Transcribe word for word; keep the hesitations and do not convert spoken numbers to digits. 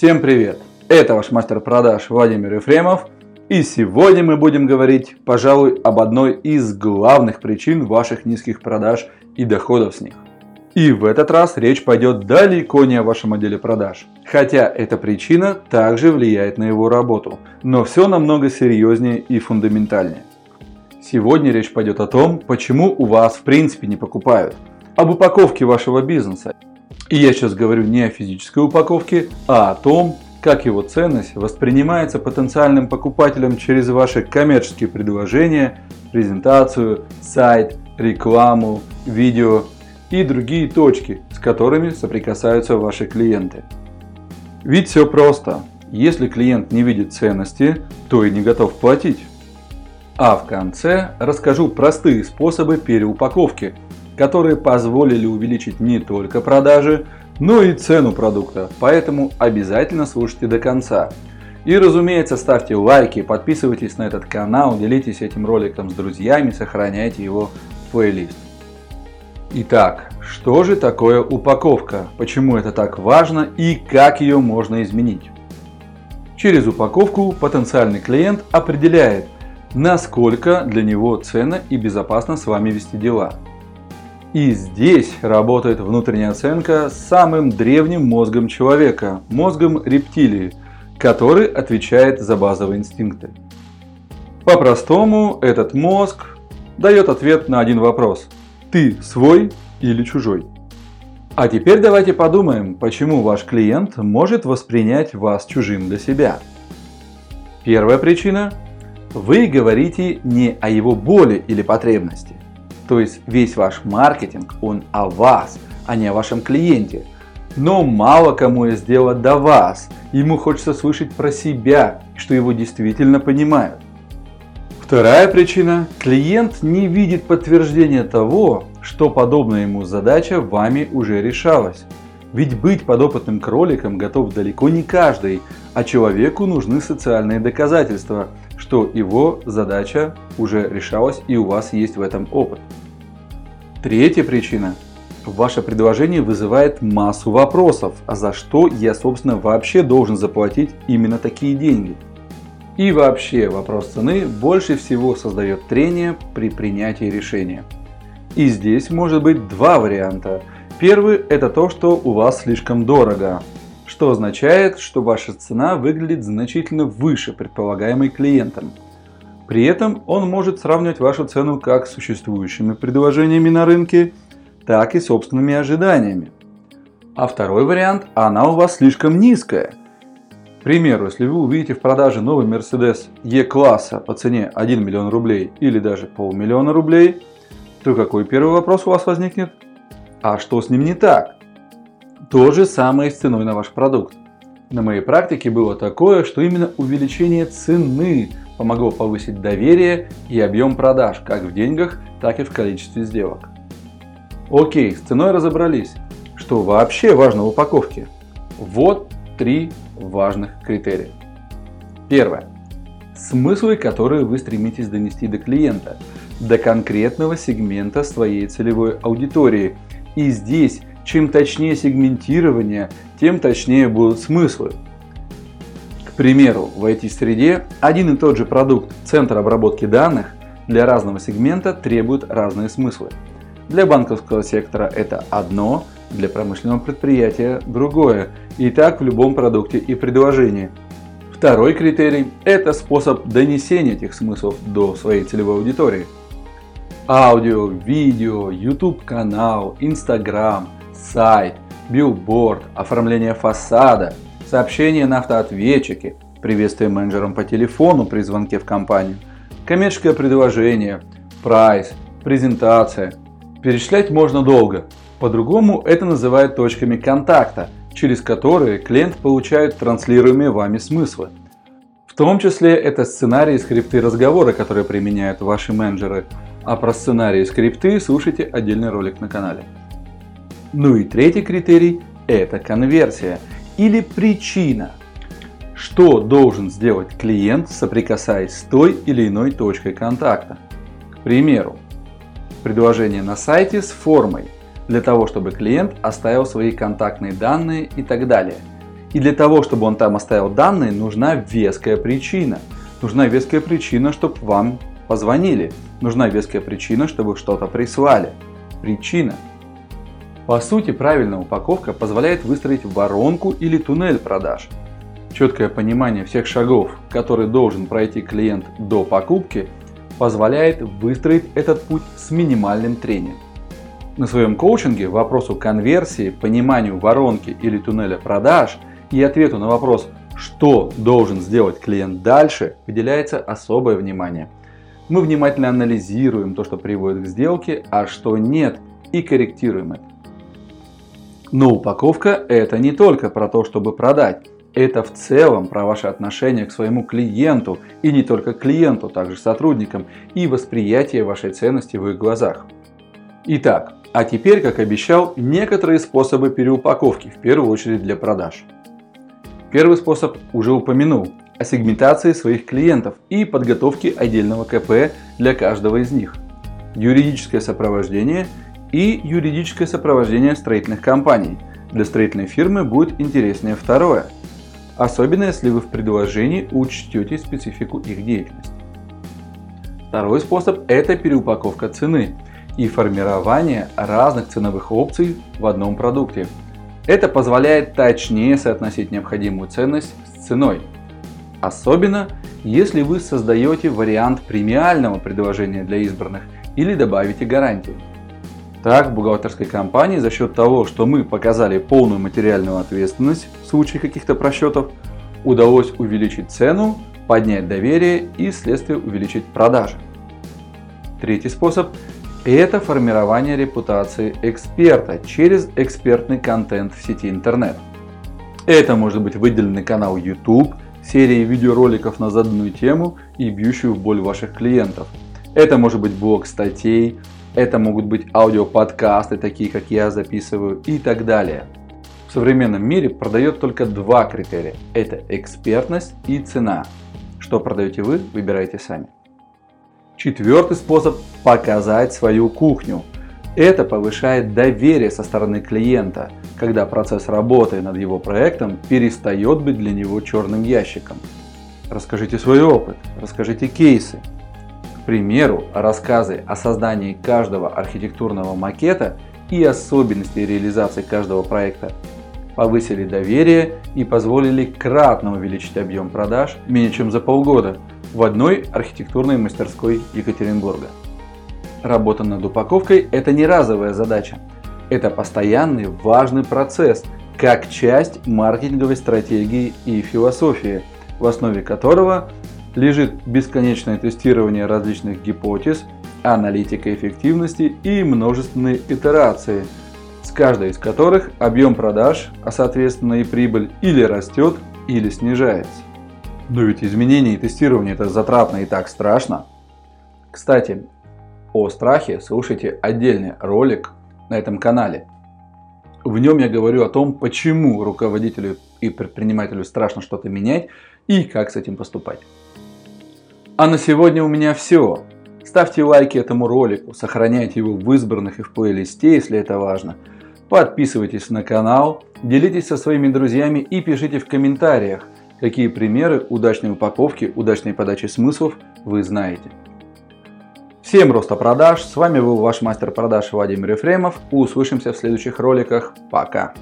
Всем привет! Это ваш мастер-продаж Владимир Ефремов. И сегодня мы будем говорить, пожалуй, об одной из главных причин ваших низких продаж и доходов с них. И в этот раз речь пойдет далеко не о вашем отделе продаж. Хотя эта причина также влияет на его работу. Но все намного серьезнее и фундаментальнее. Сегодня речь пойдет о том, почему у вас в принципе не покупают. Об упаковке вашего бизнеса. И я сейчас говорю не о физической упаковке, а о том, как его ценность воспринимается потенциальным покупателем через ваши коммерческие предложения, презентацию, сайт, рекламу, видео и другие точки, с которыми соприкасаются ваши клиенты. Ведь все просто. Если клиент не видит ценности, то и не готов платить. А в конце расскажу простые способы переупаковки, которые позволили увеличить не только продажи, но и цену продукта, поэтому обязательно слушайте до конца. И разумеется, ставьте лайки, подписывайтесь на этот канал, делитесь этим роликом с друзьями, сохраняйте его в плейлист. Итак, что же такое упаковка, почему это так важно и как ее можно изменить? Через упаковку потенциальный клиент определяет, насколько для него ценно и безопасно с вами вести дела. И здесь работает внутренняя оценка с самым древним мозгом человека, мозгом рептилии, который отвечает за базовые инстинкты. По-простому, этот мозг дает ответ на один вопрос: ты свой или чужой? А теперь давайте подумаем, почему ваш клиент может воспринять вас чужим для себя. Первая причина – вы говорите не о его боли или потребности. То есть весь ваш маркетинг, он о вас, а не о вашем клиенте. Но мало кому есть дело до вас. Ему хочется слышать про себя, что его действительно понимают. Вторая причина. Клиент не видит подтверждения того, что подобная ему задача вами уже решалась. Ведь быть подопытным кроликом готов далеко не каждый, а человеку нужны социальные доказательства, что его задача уже решалась и у вас есть в этом опыт. Третья причина. Ваше предложение вызывает массу вопросов, а за что я, собственно, вообще должен заплатить именно такие деньги? И вообще вопрос цены больше всего создает трение при принятии решения. И здесь может быть два варианта. Первый – это то, что у вас слишком дорого, что означает, что ваша цена выглядит значительно выше предполагаемой клиентом. При этом он может сравнивать вашу цену как с существующими предложениями на рынке, так и собственными ожиданиями. А второй вариант – она у вас слишком низкая. К примеру, если вы увидите в продаже новый Mercedes E-класса по цене один миллион рублей или даже полмиллиона рублей, то какой первый вопрос у вас возникнет? А что с ним не так? То же самое с ценой на ваш продукт. На моей практике было такое, что именно увеличение цены помогло повысить доверие и объем продаж, как в деньгах, так и в количестве сделок. Окей, с ценой разобрались. Что вообще важно в упаковке? Вот три важных критерия. Первое. Смыслы, которые вы стремитесь донести до клиента, до конкретного сегмента своей целевой аудитории. И здесь, чем точнее сегментирование, тем точнее будут смыслы. К примеру, в ай ти-среде один и тот же продукт центра обработки данных для разного сегмента требует разные смыслы. Для банковского сектора это одно, для промышленного предприятия другое. И так в любом продукте и предложении. Второй критерий – это способ донесения этих смыслов до своей целевой аудитории. Аудио, видео, YouTube-канал, Instagram, сайт, билборд, оформление фасада, сообщения на автоответчике, приветствие менеджерам по телефону при звонке в компанию, коммерческое предложение, прайс, презентация. Перечислять можно долго. По-другому это называют точками контакта, через которые клиент получает транслируемые вами смыслы. В том числе это сценарии и скрипты разговора, которые применяют ваши менеджеры. А про сценарии и скрипты слушайте отдельный ролик на канале. Ну и третий критерий – это конверсия или причина. Что должен сделать клиент, соприкасаясь с той или иной точкой контакта? К примеру, предложение на сайте с формой для того, чтобы клиент оставил свои контактные данные и так далее. И для того, чтобы он там оставил данные, нужна веская причина. Нужна веская причина, чтобы вам позвонили. Нужна веская причина, чтобы что-то прислали. Причина. По сути, правильная упаковка позволяет выстроить воронку или туннель продаж. Четкое понимание всех шагов, которые должен пройти клиент до покупки, позволяет выстроить этот путь с минимальным трением. На своем коучинге вопросу конверсии, пониманию воронки или туннеля продаж и ответу на вопрос, что должен сделать клиент дальше, уделяется особое внимание. Мы внимательно анализируем то, что приводит к сделке, а что нет, и корректируем это. Но упаковка – это не только про то, чтобы продать. Это в целом про ваше отношение к своему клиенту, и не только клиенту, также сотрудникам, и восприятие вашей ценности в их глазах. Итак, а теперь, как обещал, некоторые способы переупаковки, в первую очередь для продаж. Первый способ уже упомянул – о сегментации своих клиентов и подготовке отдельного ка пэ для каждого из них. Юридическое сопровождение и юридическое сопровождение строительных компаний. Для строительной фирмы будет интереснее второе. Особенно, если вы в предложении учтете специфику их деятельности. Второй способ – это переупаковка цены и формирование разных ценовых опций в одном продукте. Это позволяет точнее соотносить необходимую ценность с ценой. Особенно, если вы создаете вариант премиального предложения для избранных или добавите гарантии. Так, в бухгалтерской компании за счет того, что мы показали полную материальную ответственность в случае каких-то просчетов, удалось увеличить цену, поднять доверие и, следствие, увеличить продажи. Третий способ – это формирование репутации эксперта через экспертный контент в сети интернет. Это может быть выделенный канал YouTube, серии видеороликов на заданную тему и бьющую в боль ваших клиентов. Это может быть блог статей, это могут быть аудиоподкасты, такие как я записываю, и так далее. В современном мире продает только два критерия – это экспертность и цена. Что продаете вы, выбирайте сами. Четвертый способ – показать свою кухню. Это повышает доверие со стороны клиента, когда процесс работы над его проектом перестает быть для него черным ящиком. Расскажите свой опыт, расскажите кейсы. К примеру, рассказы о создании каждого архитектурного макета и особенностей реализации каждого проекта повысили доверие и позволили кратно увеличить объем продаж менее чем за полгода в одной архитектурной мастерской Екатеринбурга. Работа над упаковкой – это не разовая задача, это постоянный важный процесс, как часть маркетинговой стратегии и философии, в основе которого лежит бесконечное тестирование различных гипотез, аналитика эффективности и множественные итерации, с каждой из которых объем продаж, а соответственно и прибыль, или растет, или снижается. Но ведь изменения и тестирование это затратно и так страшно. Кстати, о страхе слушайте отдельный ролик на этом канале. В нем я говорю о том, почему руководителю и предпринимателю страшно что-то менять и как с этим поступать. А на сегодня у меня все. Ставьте лайки этому ролику, сохраняйте его в избранных и в плейлисте, если это важно. Подписывайтесь на канал, делитесь со своими друзьями и пишите в комментариях, какие примеры удачной упаковки, удачной подачи смыслов вы знаете. Всем роста продаж, с вами был ваш мастер продаж Владимир Ефремов. Услышимся в следующих роликах. Пока!